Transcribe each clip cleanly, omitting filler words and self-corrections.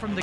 From the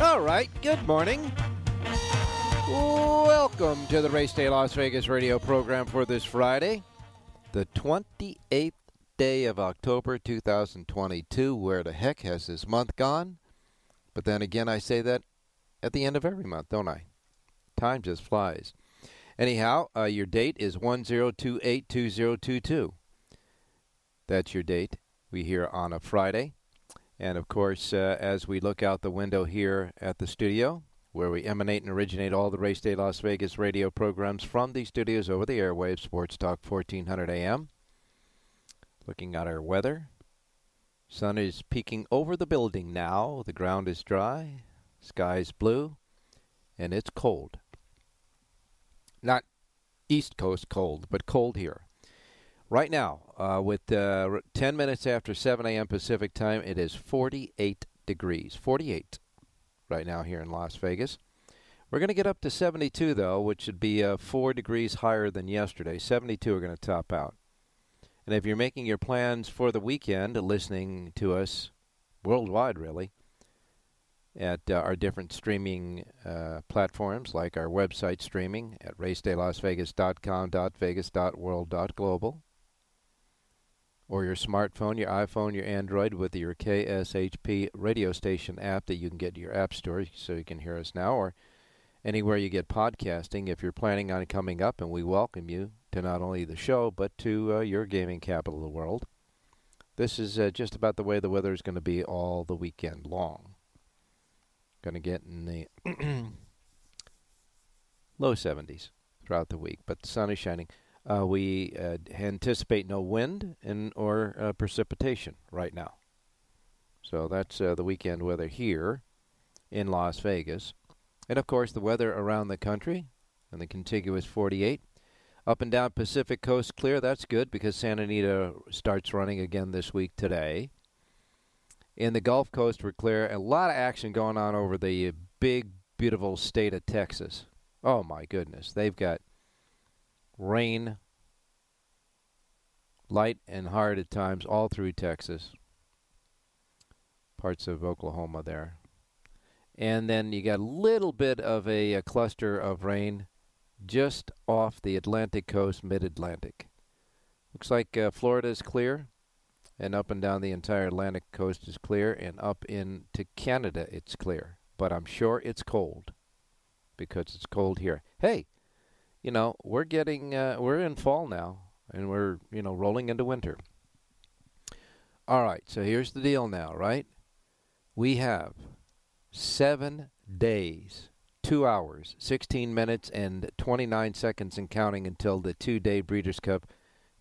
All right, good morning. Welcome to the Race Day Las Vegas radio program for this Friday, the 28th day of October 2022. Where the heck has this month gone? But then again, I say that at the end of every month, don't I? Time just flies. Anyhow, your date is 10282022. That's your date we hear on a Friday. And, of course, as we look out the window here at the studio, where we emanate and originate all the Race Day Las Vegas radio programs from the studios over the airwaves, Sports Talk 1400 AM. Looking at our weather, sun is peeking over the building now. The ground is dry, sky's blue, and it's cold. Not East Coast cold, but cold here. Right now, with 10 minutes after 7 a.m. Pacific time, it is 48 degrees. 48 right now here in Las Vegas. We're going to get up to 72, though, which would be 4 degrees higher than yesterday. 72 are going to top out. And if you're making your plans for the weekend, listening to us worldwide, really, at our different streaming platforms, like our website streaming at racedaylasvegas.com.vegas.world.global. Or your smartphone, your iPhone, your Android with your KSHP radio station app that you can get to your app store so you can hear us now, or anywhere you get podcasting if you're planning on coming up, and we welcome you to not only the show but to your gaming capital of the world. This is just about the way the weather is going to be all the weekend long. Going to get in the low 70s throughout the week, but the sun is shining. We anticipate no wind or precipitation right now. So that's the weekend weather here in Las Vegas. And, of course, the weather around the country and the contiguous 48. Up and down Pacific Coast clear. That's good because Santa Anita starts running again this week today. In the Gulf Coast, we're clear. A lot of action going on over the big, beautiful state of Texas. Oh, my goodness. They've got rain, light and hard at times, all through Texas, parts of Oklahoma there. And then you got a little bit of a cluster of rain just off the Atlantic coast, mid-Atlantic. Looks like Florida is clear, and up and down the entire Atlantic coast is clear, and up into Canada it's clear. But I'm sure it's cold because it's cold here. Hey! You know, we're in fall now, and we're, rolling into winter. All right, so here's the deal now, right? We have 7 days, 2 hours, 16 minutes, and 29 seconds and counting until the 2-day Breeders' Cup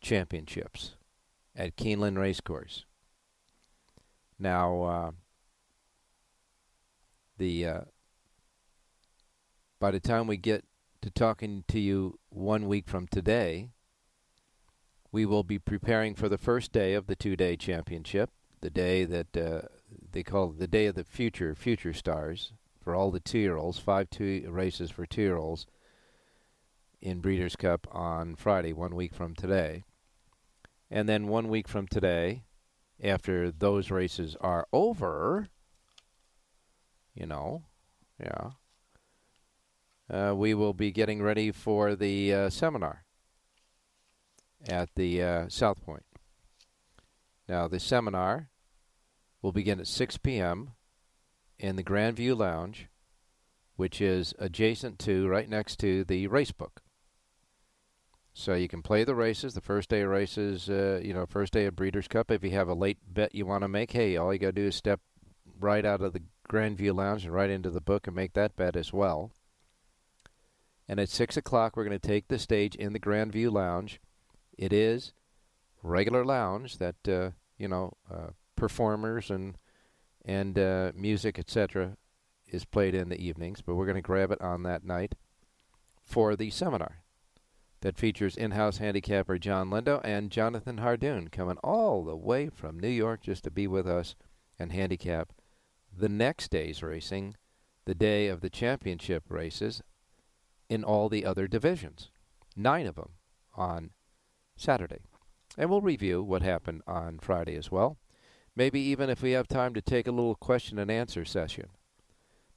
Championships at Keeneland Racecourse. Now, by the time we get to talking to you 1 week from today, we will be preparing for the first day of the 2-day championship, the day that they call the Day of the Future Stars, for all the 2-year-olds, 5 2 races for 2-year-olds in Breeders' Cup on Friday, 1 week from today. And then 1 week from today, after those races are over, you know, yeah, we will be getting ready for the seminar at the South Point. Now, the seminar will begin at 6 p.m. in the Grand View Lounge, which is adjacent to, right next to, the race book. So you can play the races, the first day of races, you know, first day of Breeders' Cup. If you have a late bet you want to make, hey, all you got to do is step right out of the Grand View Lounge and right into the book and make that bet as well. And at 6 o'clock, we're going to take the stage in the Grand View Lounge. It is regular lounge that, you know, performers and music, etc., is played in the evenings. But we're going to grab it on that night for the seminar that features in-house handicapper John Lindo and Jonathan Hardoon coming all the way from New York just to be with us and handicap the next day's racing, the day of the championship races in all the other divisions, 9 of them on Saturday. And we'll review what happened on Friday as well, maybe even if we have time to take a little question and answer session.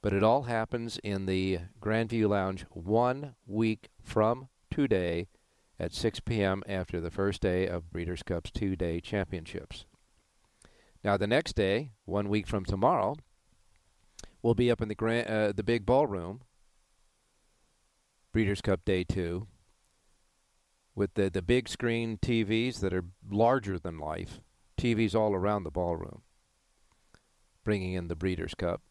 But it all happens in the Grand View Lounge 1 week from today at 6 p.m. after the first day of Breeders' Cup's two-day championships. Now, the next day, 1 week from tomorrow, we'll be up in the big ballroom, Breeders' Cup Day 2, with the big screen TVs that are larger than life, TVs all around the ballroom, bringing in the Breeders' Cup.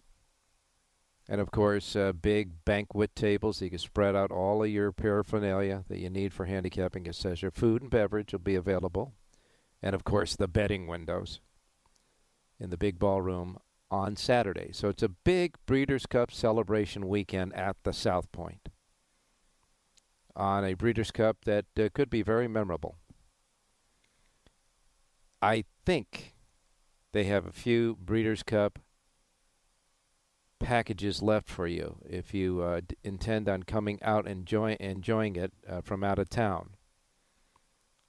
And, of course, big banquet tables so you can spread out all of your paraphernalia that you need for handicapping, etc. Food and beverage will be available. And, of course, the betting windows in the big ballroom on Saturday. So it's a big Breeders' Cup celebration weekend at the South Point on a Breeders' Cup that could be very memorable. I think they have a few Breeders' Cup packages left for you if you intend on coming out and enjoying it from out of town.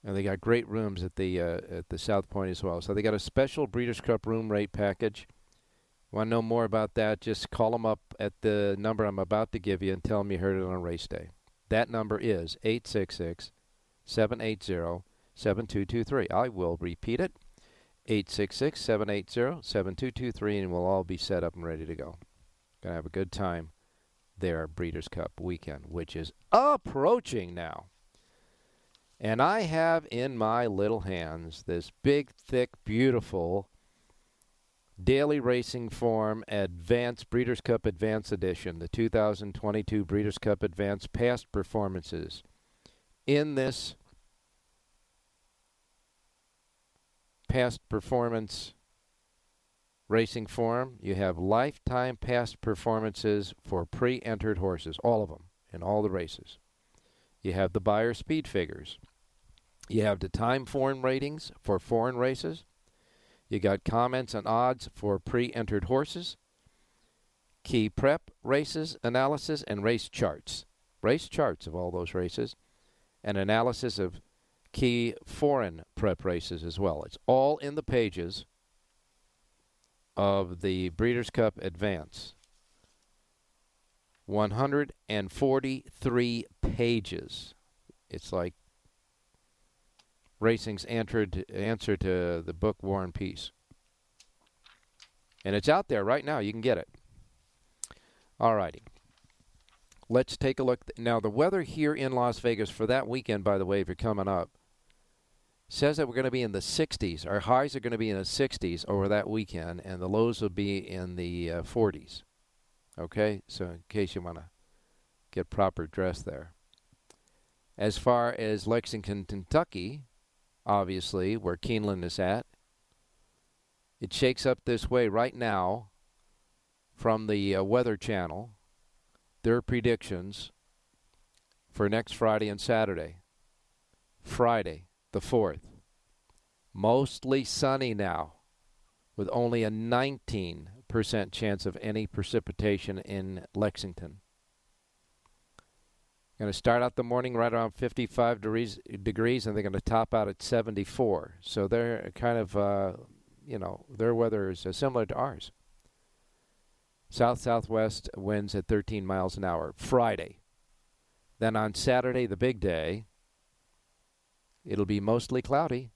And they got great rooms at the South Point as well. So they got a special Breeders' Cup room rate package. Want to know more about that? Just call them up at the number I'm about to give you and tell them you heard it on race day. That number is 866-780-7223. I will repeat it, 866-780-7223, and we'll all be set up and ready to go. Going to have a good time there, Breeders' Cup weekend, which is approaching now. And I have in my little hands this big, thick, beautiful Daily Racing Form Advanced Breeders' Cup Advanced Edition, the 2022 Breeders' Cup Advanced Past Performances. In this past performance racing form, you have lifetime past performances for pre-entered horses, all of them, in all the races. You have the buyer speed figures. You have the time foreign ratings for foreign races. You got comments and odds for pre-entered horses. Key prep races, analysis, and race charts. Race charts of all those races. And analysis of key foreign prep races as well. It's all in the pages of the Breeders' Cup Advance. 143 pages. It's like racing's answer to the book War and Peace. And it's out there right now. You can get it. All righty. Let's take a look. Now, the weather here in Las Vegas for that weekend, by the way, if you're coming up, says that we're going to be in the 60s. Our highs are going to be in the 60s over that weekend, and the lows will be in the 40s. Okay, so in case you want to get proper dress there. As far as Lexington, Kentucky, obviously, where Keeneland is at, it shakes up this way right now from the Weather Channel, their predictions for next Friday and Saturday. Friday, the 4th, mostly sunny now with only a 19% chance of any precipitation in Lexington. Going to start out the morning right around 55 degrees, and they're going to top out at 74. So they're kind of you know, their weather is similar to ours. South-southwest winds at 13 miles an hour Friday. Then on Saturday, the big day, it'll be mostly cloudy.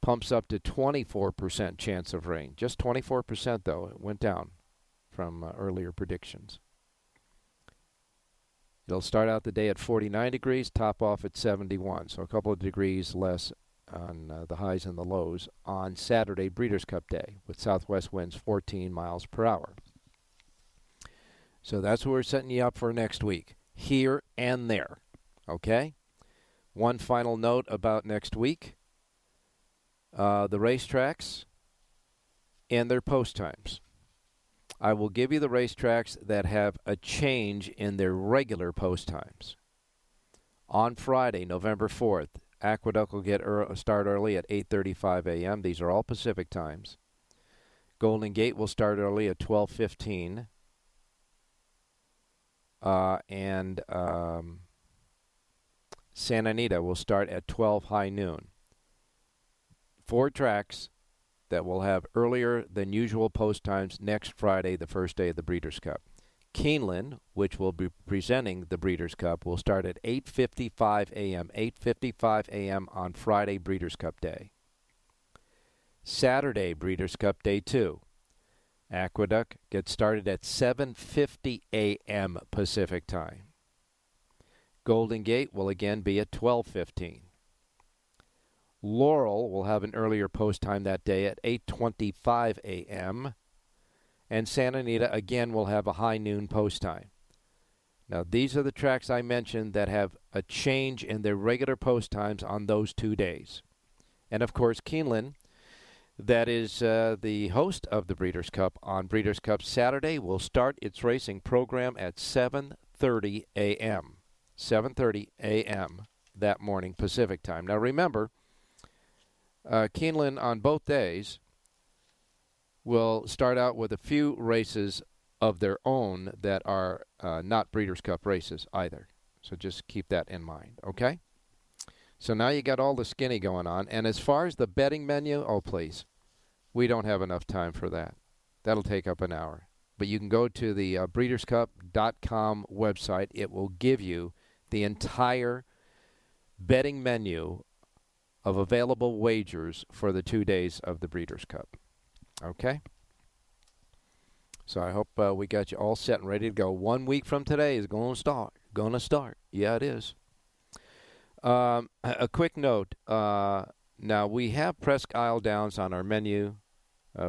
Pumps up to 24% chance of rain. Just 24%, though. It went down from earlier predictions. It'll start out the day at 49 degrees, top off at 71. So a couple of degrees less on the highs and the lows on Saturday, Breeders' Cup Day, with southwest winds 14 miles per hour. So that's what we're setting you up for next week, here and there, okay? One final note about next week, the racetracks and their post times. I will give you the racetracks that have a change in their regular post times. On Friday, November 4th, Aqueduct will start early at 8:35 a.m. These are all Pacific times. Golden Gate will start early at 12:15. And Santa Anita will start at 12 high noon. 4 tracks that will have earlier than usual post times next Friday, the first day of the Breeders' Cup. Keeneland, which will be presenting the Breeders' Cup, will start at 8:55 a.m. 8:55 a.m. on Friday, Breeders' Cup Day. Saturday, Breeders' Cup Day 2. Aqueduct gets started at 7:50 a.m. Pacific Time. Golden Gate will again be at 12:15. Laurel will have an earlier post time that day at 8:25 a.m. And Santa Anita, again, will have a high noon post time. Now, these are the tracks I mentioned that have a change in their regular post times on those 2 days. And, of course, Keeneland, that is the host of the Breeders' Cup on Breeders' Cup Saturday, will start its racing program at 7:30 a.m. 7:30 a.m. that morning Pacific time. Now, remember, Keeneland on both days will start out with a few races of their own that are not Breeders' Cup races either. So just keep that in mind, okay? So now you got all the skinny going on. And as far as the betting menu, oh, please, we don't have enough time for that. That'll take up an hour. But you can go to the breederscup.com website. It will give you the entire betting menu of available wagers for the 2 days of the Breeders' Cup. Okay, so I hope we got you all set and ready to go. 1 week from today is going to start. Yeah, it is. A quick note. Now, we have Presque Isle Downs on our menu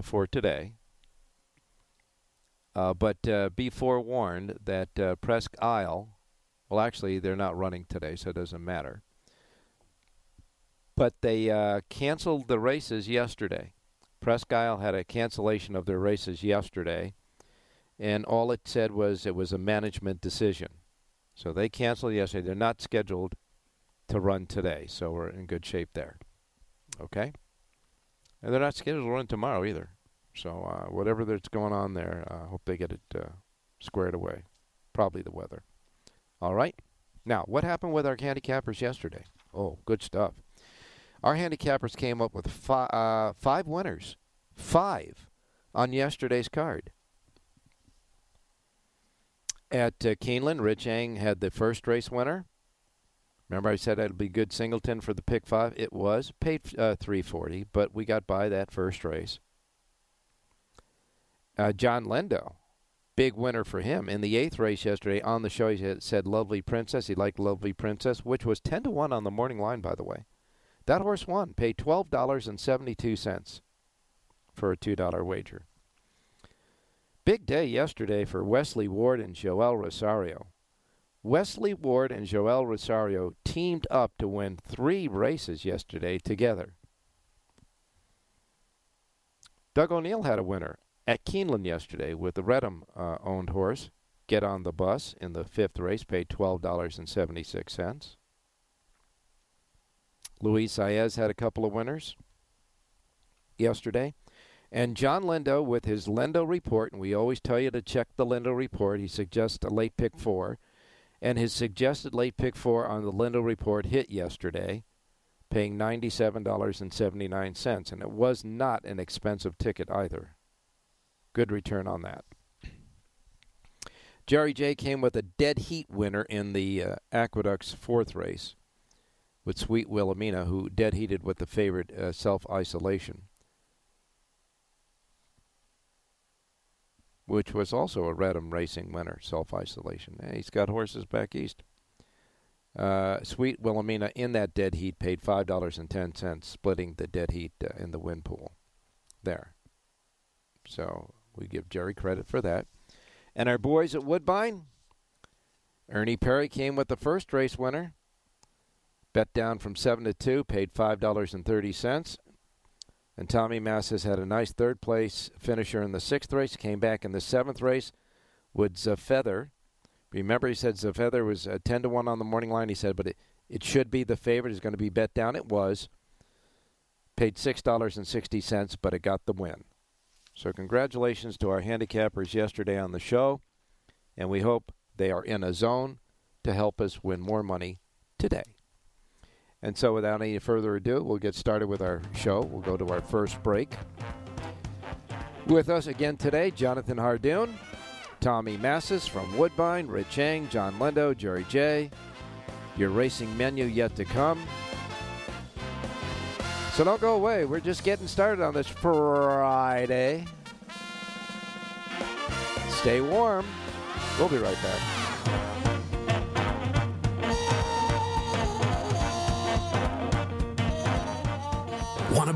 for today. But be forewarned that Presque Isle, well, actually, they're not running today, so it doesn't matter. But they canceled the races yesterday. Presque Isle had a cancellation of their races yesterday, and all it said was it was a management decision. So they canceled yesterday. They're not scheduled to run today, so we're in good shape there. Okay? And they're not scheduled to run tomorrow either. So whatever that's going on there, I hope they get it squared away. Probably the weather. All right? Now, what happened with our handicappers yesterday? Oh, good stuff. Our handicappers came up with five winners, 5 on yesterday's card. At Keeneland, Rich Eng had the first race winner. Remember I said it'd be good singleton for the pick 5? It was. Paid $340, but we got by that first race. John Lindo, big winner for him. In the 8th race yesterday on the show, he said Lovely Princess. He liked Lovely Princess, which was 10-1 on the morning line, by the way. That horse won, paid $12.72 for a $2 wager. Big day yesterday for Wesley Ward and Joel Rosario. Wesley Ward and Joel Rosario teamed up to win 3 races yesterday together. Doug O'Neill had a winner at Keeneland yesterday with the Reddam owned horse, Get on the Bus, in the 5th race, paid $12.76. Luis Saez had a couple of winners yesterday. And John Lindo with his Lindo Report, and we always tell you to check the Lindo Report. He suggests a late pick 4. And his suggested late pick 4 on the Lindo Report hit yesterday, paying $97.79, and it was not an expensive ticket either. Good return on that. Jerry J came with a dead heat winner in the Aqueduct's fourth race with Sweet Wilhelmina, who dead heated with the favorite Self-Isolation, which was also a Reddam Racing winner, Self-Isolation. Hey, he's got horses back east. Sweet Wilhelmina in that dead heat paid $5.10, splitting the dead heat in the win pool there. So we give Jerry credit for that. And our boys at Woodbine, Ernie Perry came with the first race winner. Bet down from 7 to 2, paid $5.30. And Tommy Massis had a nice third-place finisher in the sixth race, came back in the seventh race with Zefeather. Remember, he said Zefeather was 10 to 1 on the morning line. He said, but it should be the favorite. It's going to be bet down. It was. Paid $6.60, but it got the win. So congratulations to our handicappers yesterday on the show, and we hope they are in a zone to help us win more money today. And so without any further ado, we'll get started with our show. We'll go to our first break. With us again today, Jonathan Hardoon, Tommy Massis from Woodbine, Rich Eng, John Lindo, Jerry J. Your racing menu yet to come. So don't go away. We're just getting started on this Friday. Stay warm. We'll be right back. Want to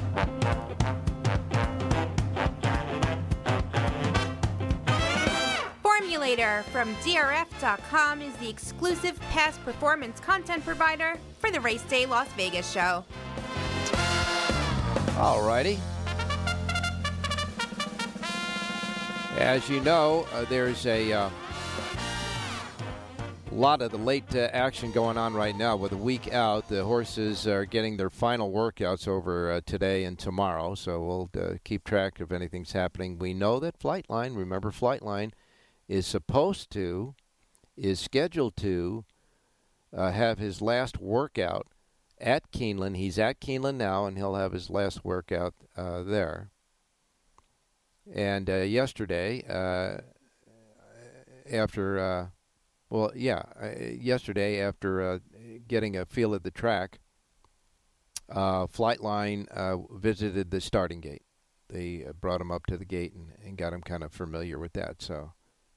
From DRF.com is the exclusive past performance content provider for the Race Day Las Vegas show. All righty. As you know, there's a lot of the late action going on right now. With a week out, the horses are getting their final workouts over today and tomorrow, so we'll keep track of anything's happening. We know that Flightline, remember Flightline, is scheduled to have his last workout at Keeneland. He's at Keeneland now, and he'll have his last workout there. And yesterday after getting a feel of the track, Flightline visited the starting gate. They brought him up to the gate and got him kind of familiar with that, so...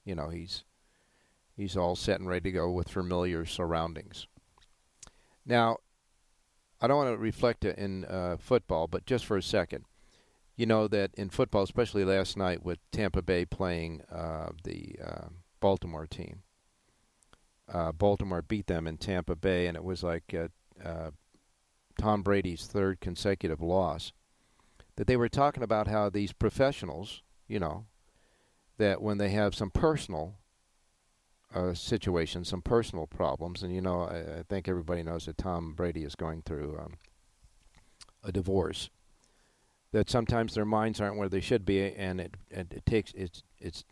You know, he's all set and ready to go with familiar surroundings. Now, I don't want to reflect in football, but just for a second. You know that in football, especially last night with Tampa Bay playing the Baltimore team, Baltimore beat them in Tampa Bay, and it was like Tom Brady's third consecutive loss, that they were talking about how these professionals, you know, that when they have some personal situations, some personal problems, and you know, I think everybody knows that Tom Brady is going through a divorce, that sometimes their minds aren't where they should be, and it's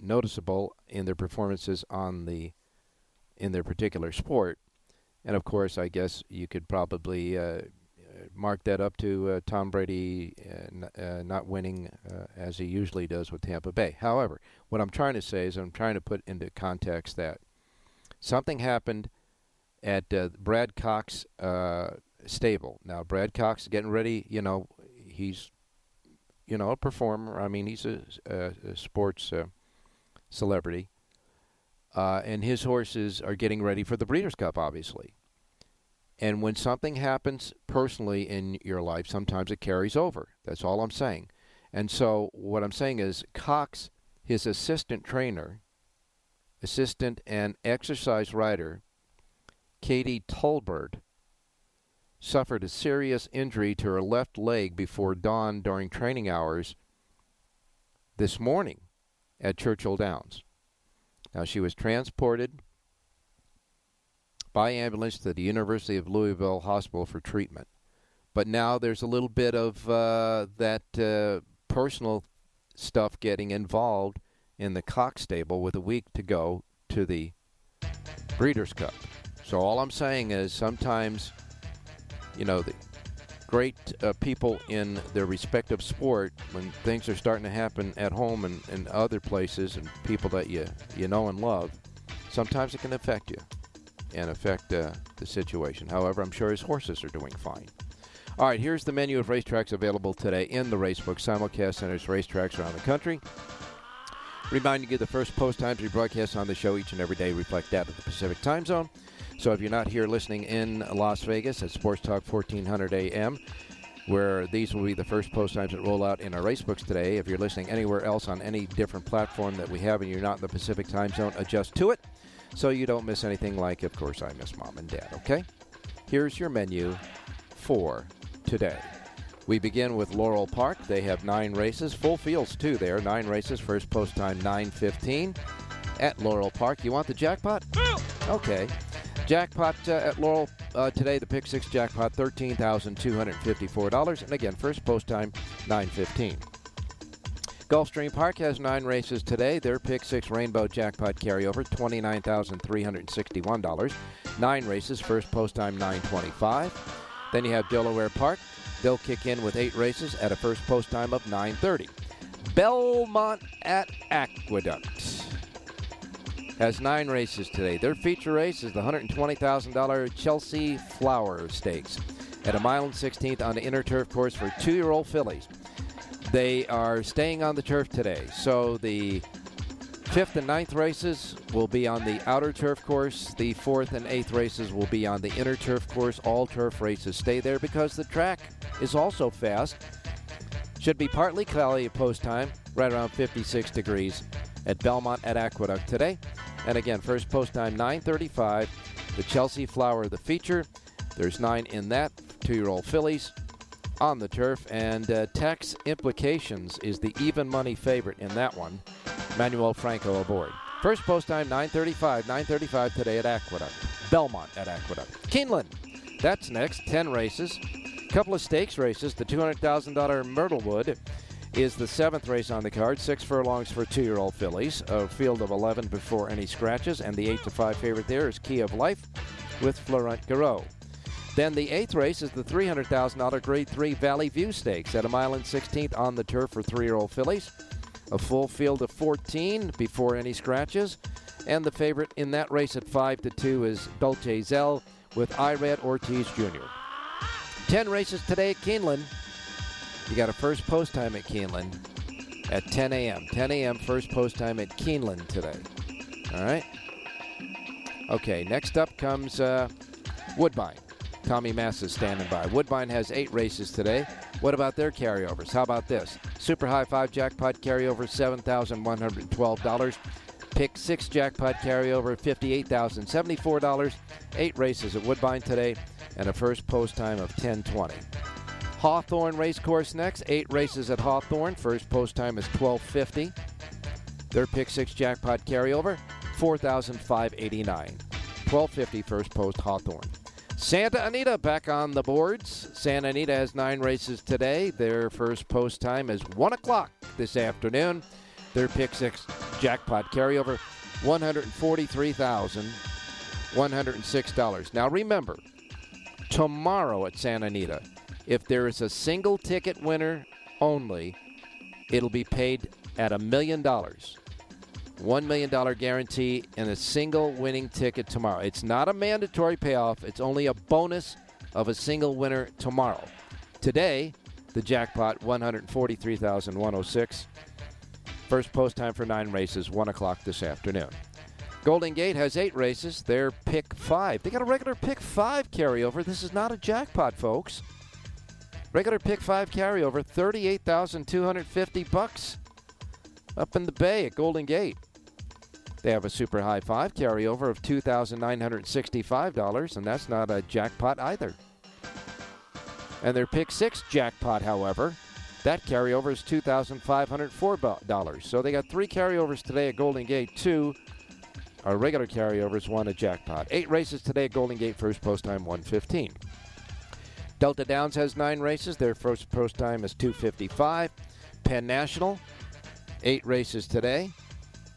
noticeable in their performances in their particular sport. And of course, I guess you could probably mark that up to Tom Brady not winning as he usually does with Tampa Bay. However, what I'm trying to say is I'm trying to put into context that something happened at Brad Cox stable. Now, Brad Cox is getting ready. You know, he's, you know, a performer. I mean, he's a sports celebrity. And his horses are getting ready for the Breeders' Cup, obviously. And when something happens personally in your life, sometimes it carries over. That's all I'm saying. And so what I'm saying is Cox, his assistant trainer, assistant and exercise rider, Katie Tolbert, suffered a serious injury to her left leg before dawn during training hours this morning at Churchill Downs. Now, she was transported by ambulance to the University of Louisville Hospital for treatment. But now there's a little bit of that personal stuff getting involved in the Cox stable with a week to go to the Breeders' Cup. So all I'm saying is sometimes, you know, the great people in their respective sport, when things are starting to happen at home and other places and people that you know and love, sometimes it can affect you and affect the situation. However, I'm sure his horses are doing fine. All right, here's the menu of racetracks available today in the Racebook Simulcast Center's racetracks around the country. Reminding you, the first post times we broadcast on the show each and every day reflect that of the Pacific time zone. So if you're not here listening in Las Vegas at Sports Talk 1400 AM, where these will be the first post times that roll out in our race books today. If you're listening anywhere else on any different platform that we have and you're not in the Pacific time zone, adjust to it so you don't miss anything like, of course, I Miss Mom and Dad, okay? Here's your menu for today. We begin with Laurel Park. They have 9 races, full fields too there, 9 races, first post time 9:15 at Laurel Park. You want the jackpot? Okay. Jackpot at Laurel today, the Pick 6 jackpot, $13,254. And again, first post time, 9:15. Gulfstream Park has 9 races today. Their Pick 6 Rainbow jackpot carryover, $29,361. 9 races, first post time, 9:25. Then you have Delaware Park. They'll kick in with 8 races at a first post time of 9:30. Belmont at Aqueduct has 9 races today. Their feature race is the $120,000 Chelsea Flower Stakes at a mile and 16th on the inner turf course for 2-year-old fillies. They are staying on the turf today. So the 5th and 9th races will be on the outer turf course. The 4th and 8th races will be on the inner turf course. All turf races stay there because the track is also fast. Should be partly cloudy at post time, right around 56 degrees at Belmont at Aqueduct today. And again, first post time, 9:35. The Chelsea Flower, the feature. There's 9 in that, 2-year-old fillies on the turf. And Tax Implications is the even money favorite in that one. Manuel Franco aboard. First post time, 9:35 today at Aqueduct. Belmont at Aqueduct. Keeneland, that's next, 10 races. Couple of stakes races. The $200,000 Myrtlewood is the 7th race on the card. 6 furlongs for 2-year-old fillies. A field of 11 before any scratches. And the 8-5 favorite there is Key of Life with Florent Garreau. Then the 8th race is the $300,000 Grade 3 Valley View Stakes at a mile and 16th on the turf for 3-year-old fillies. A full field of 14 before any scratches. And the favorite in that race at 5-2 is Dolce Zell with Irad Ortiz Jr. 10 races today at Keeneland. You got a first post time at Keeneland at 10 a.m. 10 a.m. first post time at Keeneland today. All right. Okay, next up comes Woodbine. Tommy Massis standing by. Woodbine has 8 races today. What about their carryovers? How about this? Super High 5 jackpot carryover, $7,112. Pick 6 jackpot carryover, $58,074. 8 races at Woodbine today and a first post time of 10:20. Hawthorne Racecourse next. 8 races at Hawthorne. First post time is 12:50. Their Pick 6 jackpot carryover, $4,589. 12:50 first post Hawthorne. Santa Anita back on the boards. Santa Anita has 9 races today. Their first post time is 1 o'clock this afternoon. Their Pick 6 jackpot carryover, $143,106. Now remember, tomorrow at Santa Anita, if there is a single ticket winner only, it'll be paid at $1 million. $1 million guarantee and a single winning ticket tomorrow. It's not a mandatory payoff. It's only a bonus of a single winner tomorrow. Today, the jackpot, $143,106. First post time for 9 races, 1 o'clock this afternoon. Golden Gate has 8 races. Their pick 5. They got a regular pick 5 carryover. This is not a jackpot, folks. Regular pick 5 carryover, $38,250 up in the bay at Golden Gate. They have a super high 5 carryover of $2,965, and that's not a jackpot either. And their pick 6 jackpot, however, that carryover is $2,504. So they got 3 carryovers today at Golden Gate, 2 are regular carryovers, 1 a jackpot. 8 races today at Golden Gate, first post time 1:15. Delta Downs has 9 races. Their first post time is 2:55. Penn National, 8 races today.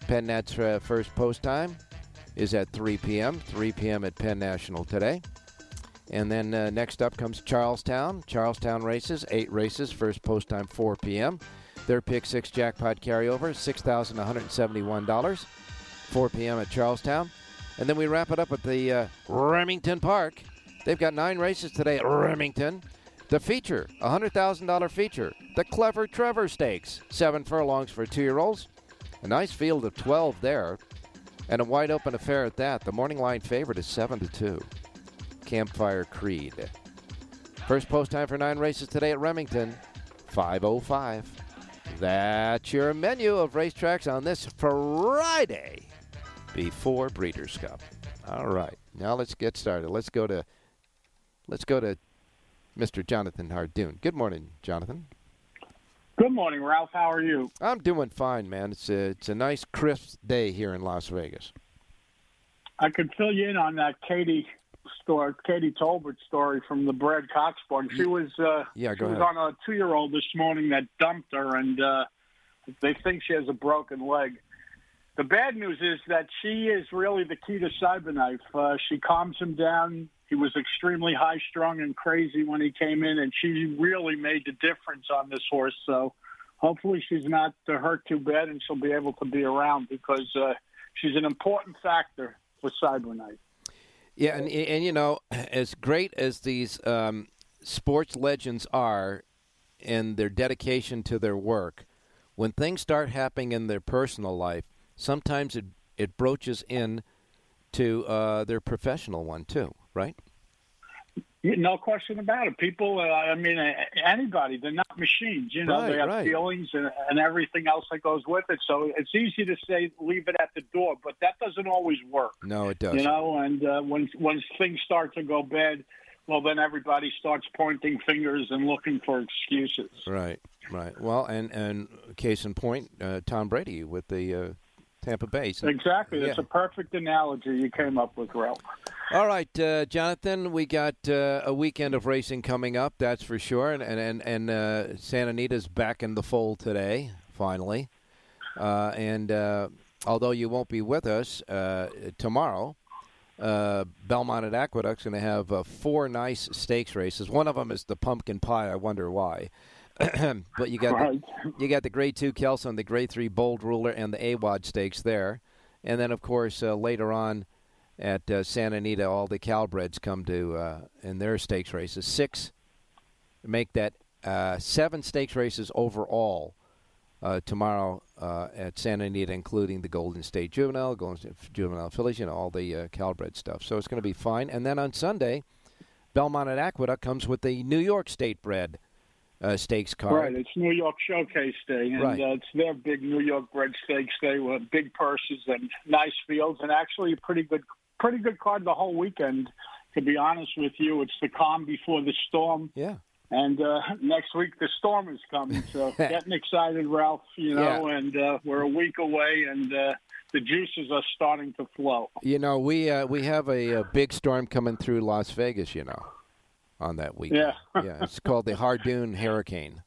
Penn Nat's first post time is at 3 p.m. 3 p.m. at Penn National today. And then next up comes Charlestown. Charlestown races, 8 races, first post time 4 p.m. Their pick 6 jackpot carryover, $6,171, 4 p.m. at Charlestown. And then we wrap it up at the Remington Park. They've got 9 races today at Remington. The feature, $100,000 feature, the Clever Trevor Stakes, 7 furlongs for 2-year-olds. A nice field of 12 there, and a wide open affair at that. The morning line favorite is 7-2. Campfire Creed. First post time for 9 races today at Remington, 5:05. That's your menu of racetracks on this Friday before Breeders' Cup. All right, now let's get started. Let's go to Mr. Jonathan Hardoon. Good morning, Jonathan. Good morning, Ralph. How are you? I'm doing fine, man. It's a nice, crisp day here in Las Vegas. I could fill you in on that Katie Tolbert story from the Brad Cox board. She was she was on a 2-year-old this morning that dumped her, and they think she has a broken leg. The bad news is that she is really the key to Cyberknife. She calms him down. He was extremely high-strung and crazy when he came in, and she really made the difference on this horse. So hopefully she's not hurt too bad, and she'll be able to be around because she's an important factor for Cyberknife. Yeah, and you know, as great as these sports legends are and their dedication to their work, when things start happening in their personal life, sometimes it broaches in to their professional one too, right? No question about it. People, anybody, they're not machines. You know, they have feelings and everything else that goes with it. So it's easy to say, leave it at the door, but that doesn't always work. No, it doesn't. You know, and when things start to go bad, well, then everybody starts pointing fingers and looking for excuses. Right. Well, and case in point, Tom Brady with the Tampa Bay. So, exactly. That's a perfect analogy you came up with, Ralph. All right, Jonathan, we got a weekend of racing coming up, that's for sure, and Santa Anita's back in the fold today, finally. And although you won't be with us tomorrow, Belmont at Aqueduct's going to have 4 nice stakes races. One of them is the pumpkin pie. I wonder why. But you got the Grade 2 Kelso and the Grade 3 Bold Ruler and the AWOD Stakes there. And then, of course, later on at Santa Anita, all the Calbreds come to in their stakes races. 6 make that 7 stakes races overall tomorrow at Santa Anita, including the Golden State Juvenile Phillies, you know, all the Calbred stuff. So it's going to be fine. And then on Sunday, Belmont at Aqueduct comes with the New York State bred stakes card. Right, it's New York Showcase Day, and it's their big New York bred stakes day with big purses and nice fields, and actually a pretty good card the whole weekend. To be honest with you, it's the calm before the storm. Yeah. And next week the storm is coming, so getting excited, Ralph. You know, and we're a week away, and the juices are starting to flow. You know, we have a big storm coming through Las Vegas. You know. On that week. Yeah. It's called the Hardoon Hurricane.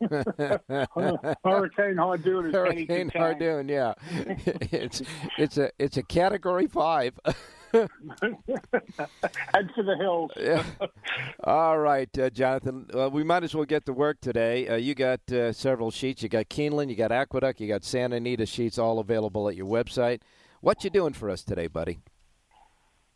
Hurricane Hardoon. Is Hurricane Hardoon. Yeah, it's a Category 5. Head for the hills. Yeah. All right, Jonathan. We might as well get to work today. You got several sheets. You got Keeneland. You got Aqueduct. You got Santa Anita sheets, all available at your website. What you doing for us today, buddy?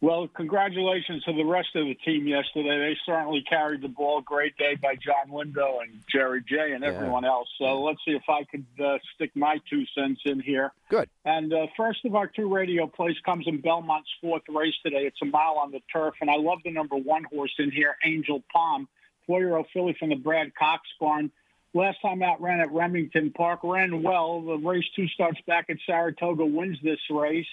Well, congratulations to the rest of the team yesterday. They certainly carried the ball. Great day by John Lindo and Jerry J and everyone else. So let's see if I could stick my 2 cents in here. Good. And first of our two radio plays comes in Belmont's fourth race today. It's a mile on the turf, and I love the number one horse in here, Angel Palm, 4-year-old filly from the Brad Cox barn. Last time out ran at Remington Park, ran well. The race two starts back at Saratoga, wins this race.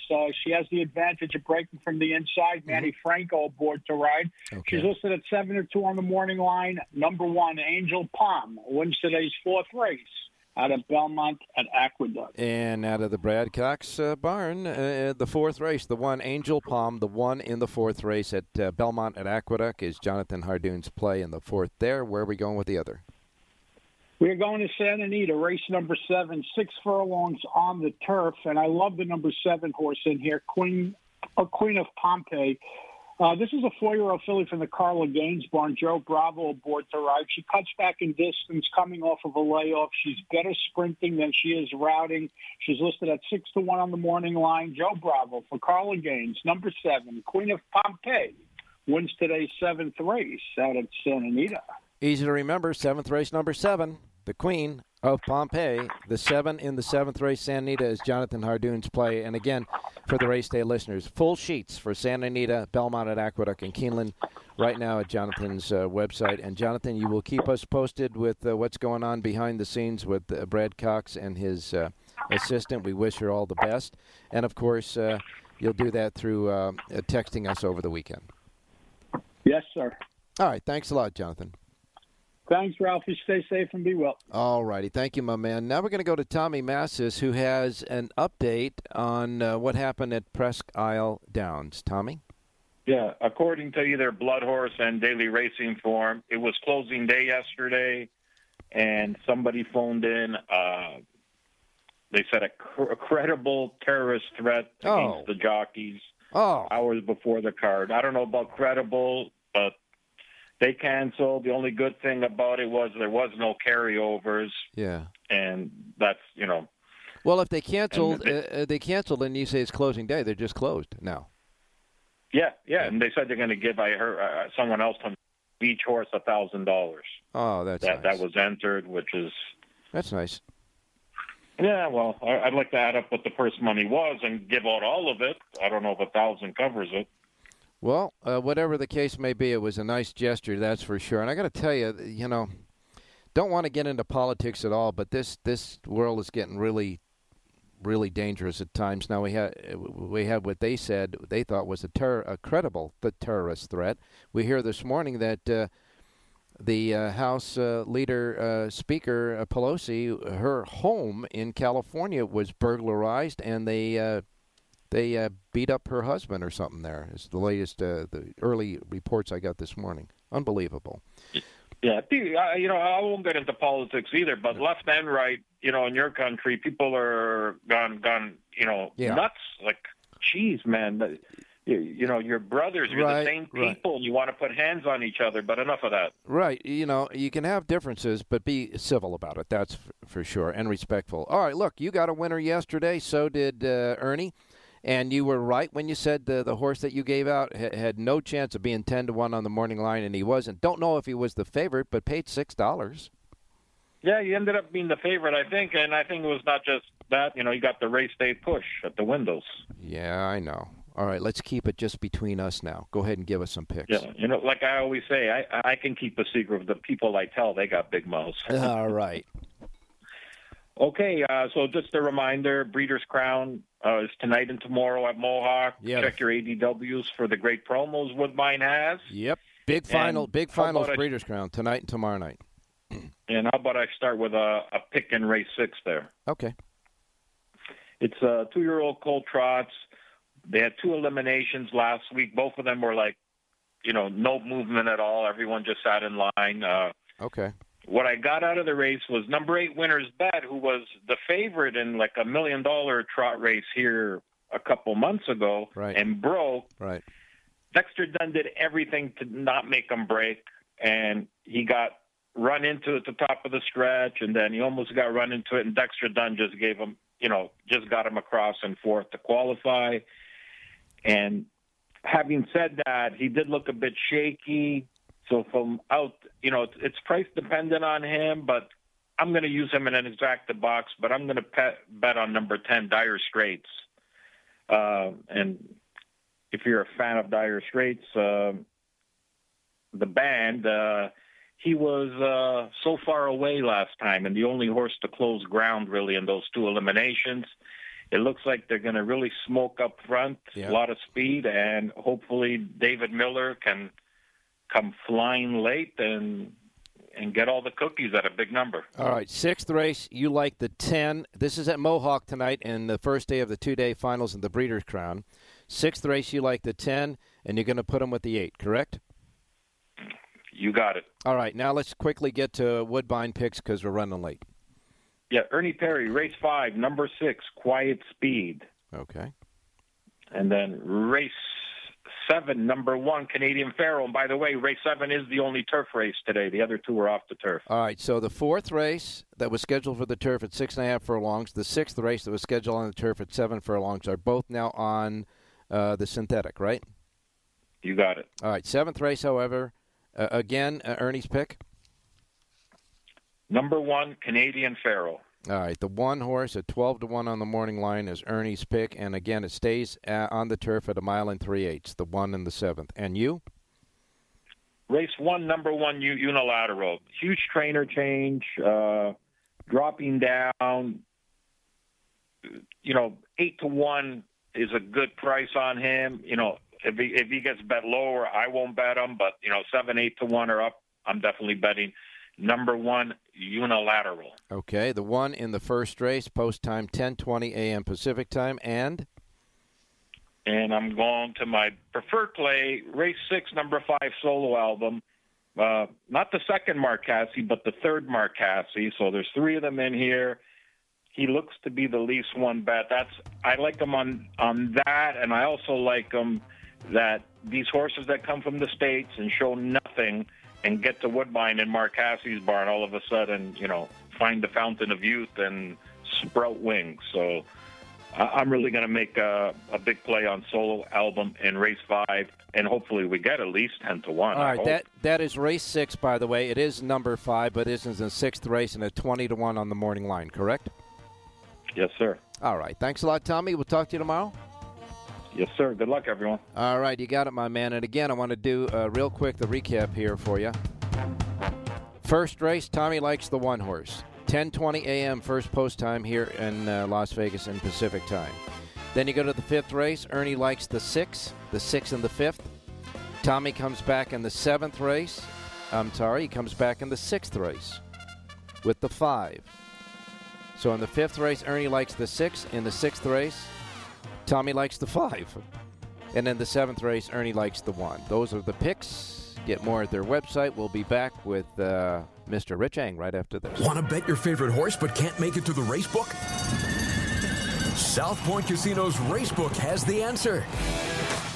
She has the advantage of breaking from the inside. Manny Franco aboard to ride. Okay. She's listed at 7 or 2 on the morning line. Number one, Angel Palm, wins today's fourth race out of Belmont at Aqueduct. And out of the Brad Cox barn, the fourth race, the one Angel Palm, the one in the fourth race at Belmont at Aqueduct is Jonathan Hardoon's play in the fourth there. Where are we going with the other? We're going to Santa Anita, race number 7, 6 furlongs on the turf. And I love the number 7 horse in here, Queen of Pompeii. This is a 4-year-old filly from the Carla Gaines barn. Joe Bravo aboard to ride. She cuts back in distance coming off of a layoff. She's better sprinting than she is routing. She's listed at 6 to 1 on the morning line. Joe Bravo for Carla Gaines, number 7, Queen of Pompeii, wins today's 7th race out at Santa Anita. Easy to remember, 7th race, number 7, the Queen of Pompeii. The 7 in the 7th race, Santa Anita, is Jonathan Hardoon's play. And again, for the race day listeners, full sheets for Santa Anita, Belmont at Aqueduct, and Keeneland right now at Jonathan's website. And, Jonathan, you will keep us posted with what's going on behind the scenes with Brad Cox and his assistant. We wish her all the best. And, of course, you'll do that through texting us over the weekend. Yes, sir. All right. Thanks a lot, Jonathan. Thanks, Ralphie. Stay safe and be well. All righty. Thank you, my man. Now we're going to go to Tommy Massis, who has an update on what happened at Presque Isle Downs. Tommy? Yeah. According to either Blood Horse and Daily Racing Form, it was closing day yesterday, and somebody phoned in. They said a credible terrorist threat against the jockeys hours before the card. I don't know about credible, but they canceled. The only good thing about it was there was no carryovers. Yeah. And that's, you know. Well, if they canceled, and you say it's closing day, they're just closed now. Yeah. And they said they're going to give someone else from each horse $1,000. Oh, that's nice. That was entered, which is. That's nice. Yeah, well, I'd like to add up what the purse money was and give out all of it. I don't know if 1,000 covers it. Well, whatever the case may be, it was a nice gesture, that's for sure. And I got to tell you, you know, don't want to get into politics at all, but this world is getting really, really dangerous at times. Now we had what they said they thought was a credible terrorist threat. We hear this morning that the House leader, Speaker Pelosi, her home in California was burglarized, and they beat up her husband or something there. It's the latest, the early reports I got this morning. Unbelievable. Yeah, you know, I won't get into politics either, but left and right, you know, in your country, people are gone you know, nuts. Like, geez, man, you know, your brothers, you're the same people, and you want to put hands on each other, but enough of that. Right. You know, you can have differences, but be civil about it, that's for sure, and respectful. All right, look, you got a winner yesterday, so did Ernie. And you were right when you said the horse that you gave out had no chance of being 10 to 1 on the morning line, and he wasn't. Don't know if he was the favorite, but paid $6. Yeah, he ended up being the favorite, I think, and I think it was not just that. You know, he got the race day push at the windows. Yeah, I know. All right, let's keep it just between us now. Go ahead and give us some picks. Yeah, you know, like I always say, I can keep a secret. The people I tell, they got big mouths. All right. Okay, so just a reminder, Breeders' Crown is tonight and tomorrow at Mohawk. Yep. Check your ADWs for the great promos Woodbine has. Yep, big finals, Breeders' Crown, tonight and tomorrow night. And how about I start with a pick in race 6 there? Okay. It's a 2-year-old Cole Trotz. They had 2 eliminations last week. Both of them were like, you know, no movement at all. Everyone just sat in line. Okay. What I got out of the race was number 8 Winner's Bet, who was the favorite in like a $1 million trot race here a couple months ago and broke. Right. Dexter Dunn did everything to not make him break, and he got run into at the top of the stretch, and then he almost got run into it, and Dexter Dunn just gave him, you know, just got him across and forth to qualify. And Having said that, he did look a bit shaky. So from out, you know, it's price dependent on him, but I'm going to use him in an exacta box, but I'm going to bet on number 10, Dire Straits. And if you're a fan of Dire Straits, the band, he was so far away last time and the only horse to close ground really in those two eliminations. It looks like they're going to really smoke up front, yeah. A lot of speed, and hopefully David Miller can come flying late and get all the cookies at a big number. All right, sixth race, you like the 10. This is at Mohawk tonight and the first day of the two-day finals in the Breeders' Crown. Sixth race, you like the 10, and you're going to put them with the 8, correct? You got it. All right, now let's quickly get to Woodbine picks because we're running late. Yeah, Ernie Perry, race 5, number 6, Quiet Speed. Okay. And then race 7, number 1, Canadian Pharaoh. And by the way, race 7 is the only turf race today. The other two are off the turf. All right, so the fourth race that was scheduled for the turf at 6.5 furlongs, the sixth race that was scheduled on the turf at 7 furlongs are both now on the synthetic, right? You got it. All right, seventh race, however, Ernie's pick? Number 1, Canadian Pharaoh. All right, the one horse at 12-1 on the morning line is Ernie's pick, and again, it stays on the turf at 1 3/8, the 1 and the 7th. And you? Race 1, number 1, Unilateral. Huge trainer change, dropping down. You know, 8-1 is a good price on him. You know, if he gets bet lower, I won't bet him, but, you know, 7, 8-1 are up. I'm definitely betting number 1, Unilateral. Okay, the 1 in the first race, post time 10:20 a.m. Pacific time, and? And I'm going to my preferred play, race 6, number 5, Solo Album. Not the second Marcassi, but the third Marcassi, so there's 3 of them in here. He looks to be the least one bet. I like him on that, and I also like him that these horses that come from the States and show nothing and get to Woodbine and Marcassi's barn, all of a sudden, you know, find the fountain of youth and sprout wings. So I'm really going to make a big play on Solo Album in race 5, and hopefully we get at least 10-1. All right, that is race 6, by the way. It is number 5, but it is the sixth race and a 20-1 on the morning line, correct? Yes, sir. All right. Thanks a lot, Tommy. We'll talk to you tomorrow. Yes, sir. Good luck, everyone. All right. You got it, my man. And again, I want to do real quick the recap here for you. First race, Tommy likes the one horse. 10:20 a.m. first post time here in Las Vegas in Pacific time. Then you go to the fifth race. Ernie likes the 6 and the 5th. Tommy comes back in the 7th race. He comes back in the 6th race with the 5. So in the 5th race, Ernie likes the 6. In the 6th race, Tommy likes the 5. And in the 7th race, Ernie likes the 1. Those are the picks. Get more at their website. We'll be back with Mr. Rich Eng right after this. Want to bet your favorite horse but can't make it to the race book? South Point Casino's Racebook has the answer.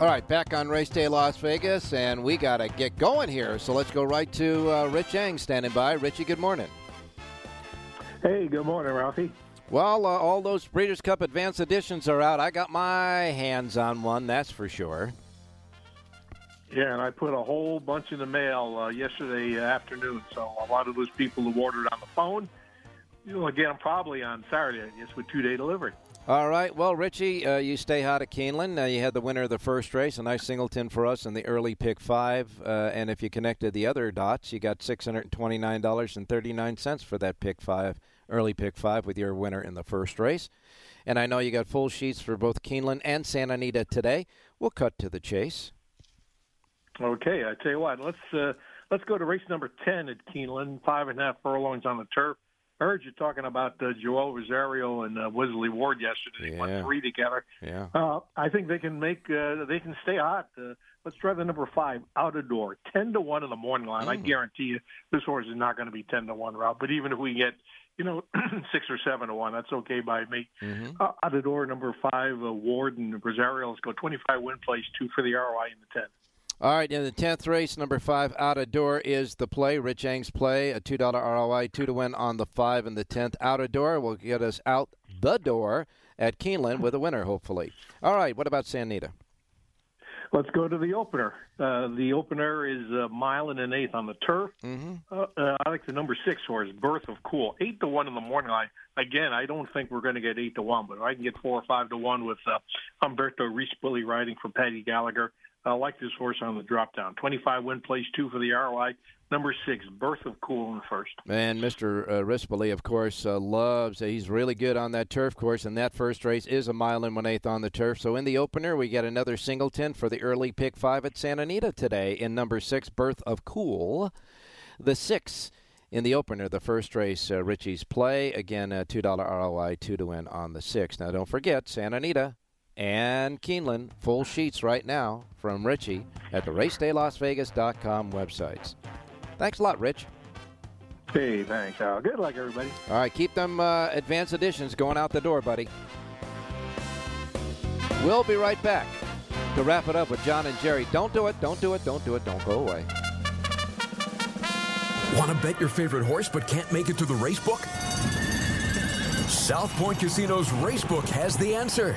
All right, back on Race Day Las Vegas, and we got to get going here. So let's go right to Rich Eng standing by. Richie, good morning. Hey, good morning, Ralphie. Well, all those Breeders' Cup Advanced Editions are out. I got my hands on one, that's for sure. Yeah, and I put a whole bunch in the mail yesterday afternoon, so a lot of those people who ordered on the phone, you'll get them probably on Saturday, I guess, with two-day delivery. All right. Well, Richie, you stay hot at Keeneland. You had the winner of the first race, a nice singleton for us in the early pick five. And if you connected the other dots, you got $629.39 for that pick five, early pick five with your winner in the first race. And I know you got full sheets for both Keeneland and Santa Anita today. We'll cut to the chase. Okay. I tell you what, let's go to race number 10 at Keeneland, 5.5 furlongs on the turf. I heard you talking about Joel Rosario and Wesley Ward yesterday. They won three together. Yeah. I think they can make they can stay hot. Let's try the number 5, Out of Door, 10-1 in the morning line. I guarantee you this horse is not going to be 10-1, Rob. But even if we get, 6 or 7-1, that's okay by me. Out of Door, number 5, Ward and Rosario. Let's go 25 win place, 2 for the ROI in the 10. All right, in the 10th race, number 5, Out of Door is the play. Rich Eng's play, a $2 ROI, 2 to win on the 5 and the 10th. Out of Door will get us out the door at Keeneland with a winner, hopefully. All right, what about Santa Anita? Let's go to the opener. The opener is a mile and an eighth on the turf. I like the number 6 horse, Birth of Cool, 8-1 in the morning line. Again, I don't think we're going to get 8-1, but I can get 4 or 5-1 with Humberto Rispoli riding for Patty Gallagher. I like this horse on the drop-down. 25 win place, 2 for the ROI. Number 6, Birth of Cool in the first. And Mr. Rispoli, of course, loves. He's really good on that turf course, and that first race is a mile and one-eighth on the turf. So in the opener, we get another singleton for the early pick five at Santa Anita today in number 6, Birth of Cool. The 6 in the opener, the first race, Richie's play. Again, a $2 ROI, 2 to win on the 6. Now, don't forget, Santa Anita and Keeneland, full sheets right now from Richie at the RaceDayLasVegas.com websites. Thanks a lot, Rich. Hey, thanks, Al. Good luck, everybody. All right, keep them advanced editions going out the door, buddy. We'll be right back to wrap it up with John and Jerry. Don't do it, don't do it, don't do it, don't go away. Want to bet your favorite horse but can't make it to the race book? South Point Casino's Racebook has the answer.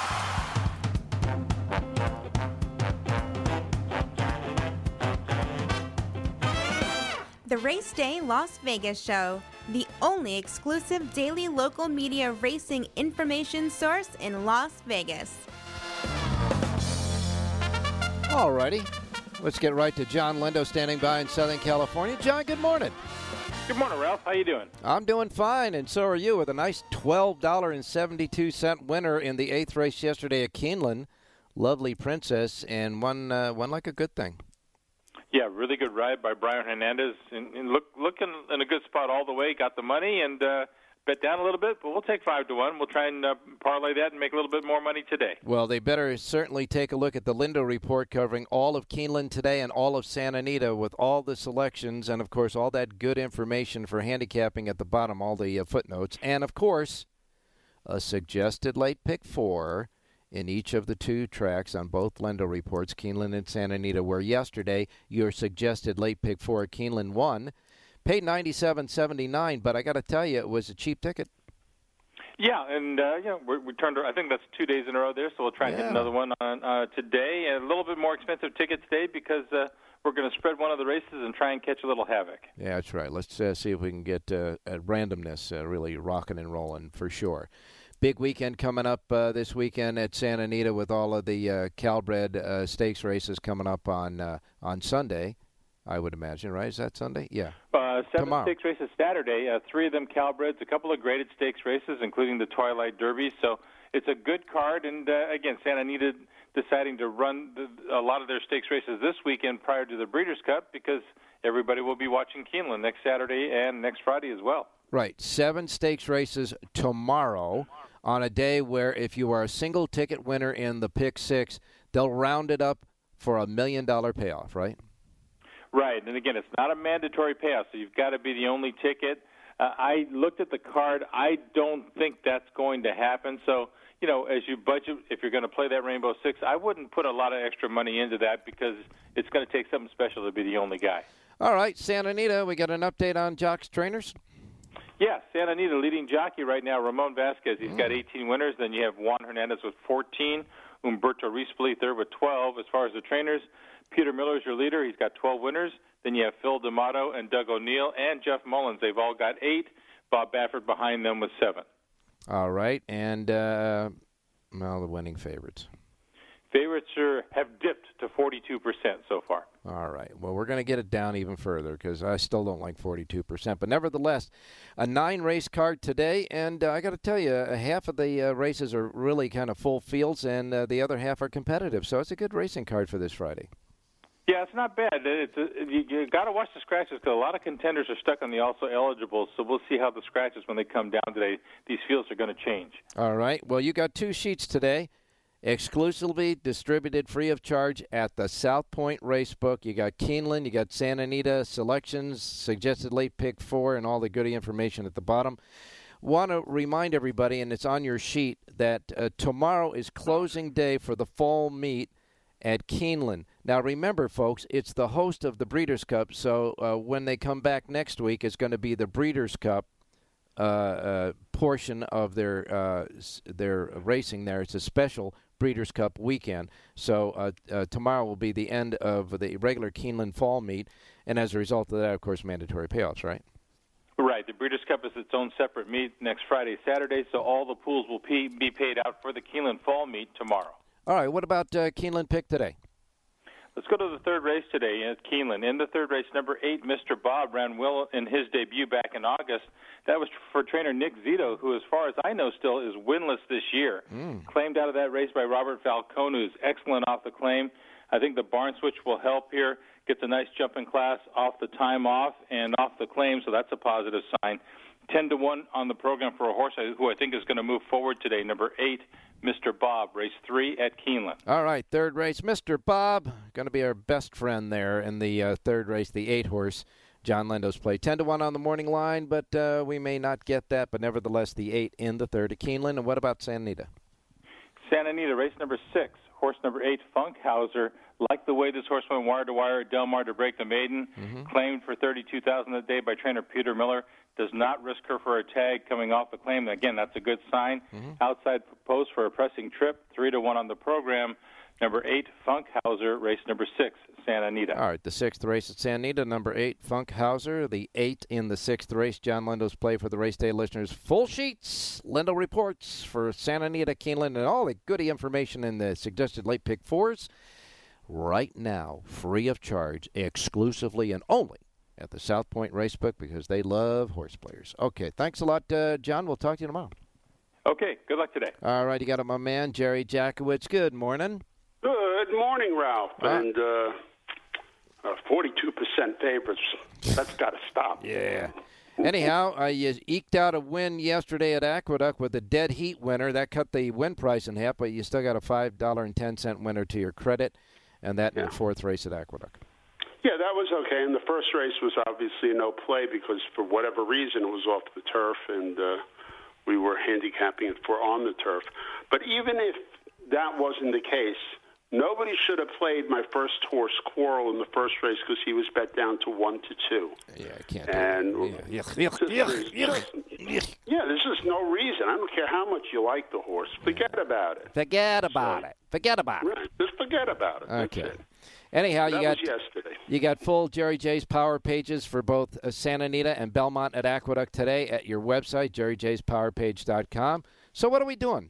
The Race Day Las Vegas Show, the only exclusive daily local media racing information source in Las Vegas. All righty. Let's get right to John Lindo standing by in Southern California. John, good morning. Good morning, Ralph. How you doing? I'm doing fine, and so are you, with a nice $12.72 winner in the 8th race yesterday at Keeneland. Lovely Princess, and won like a good thing. Yeah, really good ride by Brian Hernandez, and looking in a good spot all the way. Got the money and bet down a little bit, but we'll take 5-1. We'll try and parlay that and make a little bit more money today. Well, they better certainly take a look at the Lindo report covering all of Keeneland today and all of Santa Anita with all the selections and, of course, all that good information for handicapping at the bottom, all the footnotes, and, of course, a suggested late pick 4 in each of the 2 tracks on both Lindo reports, Keeneland and Santa Anita, where yesterday your suggested late pick 4 at Keeneland won. Paid $97.79, but I got to tell you, it was a cheap ticket. Yeah, and we turned. I think that's 2 days in a row there, so we'll try and hit another one on today. And a little bit more expensive ticket today because we're going to spread one of the races and try and catch a little havoc. Yeah, that's right. Let's see if we can get at randomness really rocking and rolling for sure. Big weekend coming up this weekend at Santa Anita with all of the Calbred stakes races coming up on Sunday, I would imagine, right? Is that Sunday? Yeah. 7 tomorrow. Stakes races Saturday, 3 of them Calbreds, a couple of graded stakes races, including the Twilight Derby. So it's a good card. And, again, Santa Anita deciding to run a lot of their stakes races this weekend prior to the Breeders' Cup because everybody will be watching Keeneland next Saturday and next Friday as well. Right. 7 stakes races tomorrow on a day where if you are a single ticket winner in the Pick 6, they'll round it up for $1 million payoff, right? Right. And, again, it's not a mandatory payoff, so you've got to be the only ticket. I looked at the card. I don't think that's going to happen. So, you know, as you budget, if you're going to play that Rainbow Six, I wouldn't put a lot of extra money into that because it's going to take something special to be the only guy. All right, Santa Anita, we got an update on Jock's trainers? Yeah, Santa Anita, leading jockey right now, Ramon Vasquez. He's got 18 winners. Then you have Juan Hernandez with 14, Humberto Rispoli third with 12. As far as the trainers, Peter Miller is your leader. He's got 12 winners. Then you have Phil D'Amato and Doug O'Neill and Jeff Mullins. They've all got 8. Bob Baffert behind them with 7. All right, and the winning favorites. Favorites have dipped to 42% so far. All right. Well, we're going to get it down even further because I still don't like 42%. But nevertheless, a 9-race card today, and I got to tell you, half of the races are really kind of full fields, and the other half are competitive. So it's a good racing card for this Friday. Yeah, it's not bad. You got to watch the scratches because a lot of contenders are stuck on the also eligibles. So we'll see how the scratches when they come down today. These fields are going to change. All right. Well, you got 2 sheets today, exclusively distributed free of charge at the South Point Racebook. You got Keeneland, you got Santa Anita selections, suggested late pick 4, and all the goody information at the bottom. Want to remind everybody, and it's on your sheet, that tomorrow is closing day for the fall meet at Keeneland. Now, remember, folks, it's the host of the Breeders' Cup, so when they come back next week, it's going to be the Breeders' Cup portion of their racing there. It's a special Breeders' Cup weekend. So tomorrow will be the end of the regular Keeneland fall meet, and as a result of that, of course, mandatory payouts, right? Right. The Breeders' Cup is its own separate meet next Friday, Saturday, so all the pools will be paid out for the Keeneland fall meet tomorrow. All right, what about Keeneland pick today? Let's go to the 3rd race today at Keeneland. In the 3rd race, number 8, Mr. Bob, ran well in his debut back in August. That was for trainer Nick Zito, who, as far as I know, still is winless this year. Claimed out of that race by Robert Falcone, who's excellent off the claim. I think the barn switch will help here. Gets a nice jump in class off the time off and off the claim, so that's a positive sign. 10-1 on the program for a horse who I think is going to move forward today, number 8, Mr. Bob, race 3 at Keeneland. All right, 3rd race, Mr. Bob, going to be our best friend there in the 3rd race, the 8-horse, John Lindo's play. 10-1 on the morning line, but we may not get that, but nevertheless, the 8 in the 3rd at Keeneland. And what about Santa Anita? Santa Anita, race number 6, horse number 8, Funkhauser. Like the way this horse went wire to wire at Del Mar to break the maiden, claimed for $32,000 a day by trainer Peter Miller. Does not risk her for a tag coming off the claim. Again, that's a good sign. Outside post for a pressing trip, 3-1 on the program. Number 8, Funkhauser, race number 6, Santa Anita. All right, the 6th race at Santa Anita, number 8, Funkhauser, the 8 in the 6th race. John Lindo's play for the race day listeners. Full sheets, Lindo reports for Santa Anita, Keeneland, and all the goody information in the suggested late pick 4s. Right now, free of charge, exclusively and only at the South Point Racebook because they love horse players. Okay, thanks a lot, John. We'll talk to you tomorrow. Okay, good luck today. All right, you got my man, Jerry Jackowitz. Good morning. Good morning, Ralph. And 42% favorites. That's got to stop. Yeah. Anyhow, you eked out a win yesterday at Aqueduct with a dead heat winner. That cut the win price in half, but you still got a $5.10 winner to your credit, and that in the 4th race at Aqueduct. Yeah, that was okay. And the 1st race was obviously no play because for whatever reason it was off the turf and we were handicapping it for on the turf. But even if that wasn't the case, nobody should have played my first horse Quarrel in the 1st race because he was bet down to 1-2. Yeah, I can't. And there's just no reason. I don't care how much you like the horse. Forget about it. Just forget about it. Okay. That's it. Anyhow, you got full Jerry J's Power Pages for both Santa Anita and Belmont at Aqueduct today at your website, jerryjspowerpage.com. So what are we doing?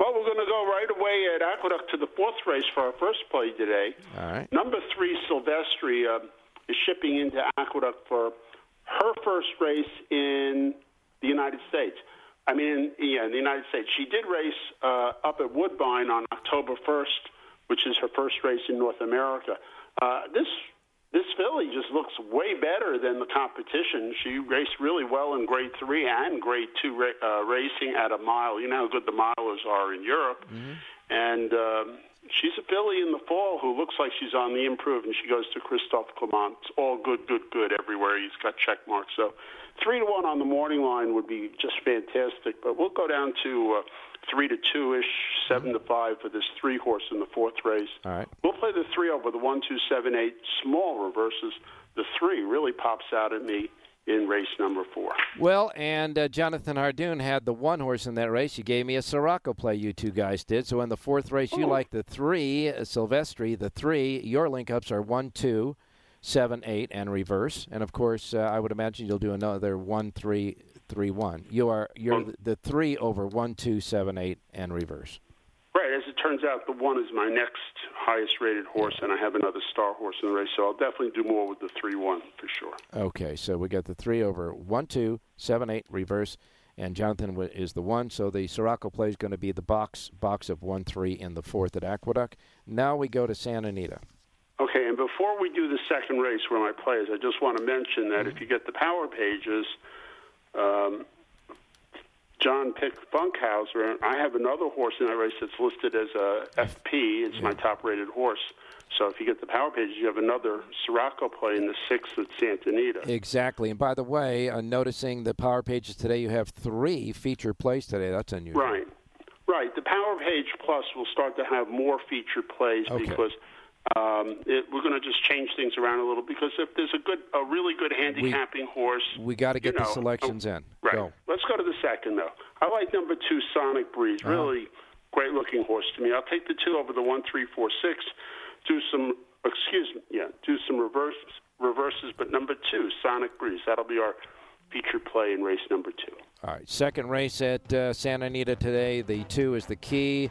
Well, we're going to go right away at Aqueduct to the 4th race for our first play today. All right. Number 3, Silvestri, is shipping into Aqueduct for her first race in the United States. In the United States. She did race up at Woodbine on October 1st, which is her first race in North America. This this filly just looks way better than the competition. She raced really well in grade 3 and grade 2 racing at a mile. You know how good the milers are in Europe. Mm-hmm. And she's a filly in the fall who looks like she's on the improve, and she goes to Christophe Clement. It's all good, good, good everywhere. He's got check marks. So 3-1 on the morning line would be just fantastic. But we'll go down to 3-2-ish, 7-5 for this 3-horse in the fourth race. All right. We'll play the 3 over the 1, 2, 7, 8 small reverses. The 3 really pops out at me in race number 4. Well, and Jonathan Hardoon had the 1 horse in that race. You gave me a Sirocco play, you two guys did. So in the fourth race, you like the 3, Silvestri, the 3. Your link-ups are 1, 2, 7, 8, and reverse. And, of course, I would imagine you'll do another 1, 3, 3, 1. You're the 3 over 1, 2, 7, 8, and reverse. Right. As it turns out, the 1 is my next highest-rated horse, and I have another star horse in the race, so I'll definitely do more with the 3-1 for sure. Okay, so we got the 3 over 1, 2, 7, 8, reverse, and Jonathan is the 1, so the Sirocco play is going to be the box of 1, 3 in the fourth at Aqueduct. Now we go to Santa Anita. Okay, and before we do the second race where my play is, I just want to mention that if you get the power pages, John picked Funkhauser, and I have another horse in that race that's listed as a FP. It's my top-rated horse. So if you get the power pages, you have another Sirocco play in the sixth at Santa Anita. Exactly. And by the way, noticing the power pages today, you have 3 feature plays today. That's unusual. Right. The power page plus will start to have more feature plays because we're going to just change things around a little, because if there's a really good handicapping horse, we got to get the selections in. Right. Go. Let's go to the second, though. I like number 2, Sonic Breeze. Really great-looking horse to me. I'll take the 2 over the 1, 3, 4, 6. Do some reverses. But number 2, Sonic Breeze. That'll be our feature play in race number 2. All right. Second race at Santa Anita today. The 2 is the key.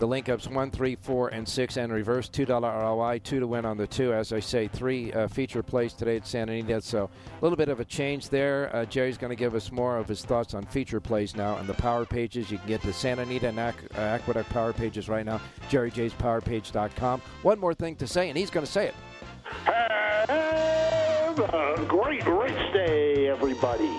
The link-ups 1, 3, 4, and 6, and reverse. $2 ROI, 2 to win on the 2. As I say, 3 feature plays today at Santa Anita, so a little bit of a change there. Jerry's going to give us more of his thoughts on feature plays now and the power pages. You can get the Santa Anita and Aqueduct power pages right now, jerryjspowerpage.com. One more thing to say, and he's going to say it. Have a great race day, everybody.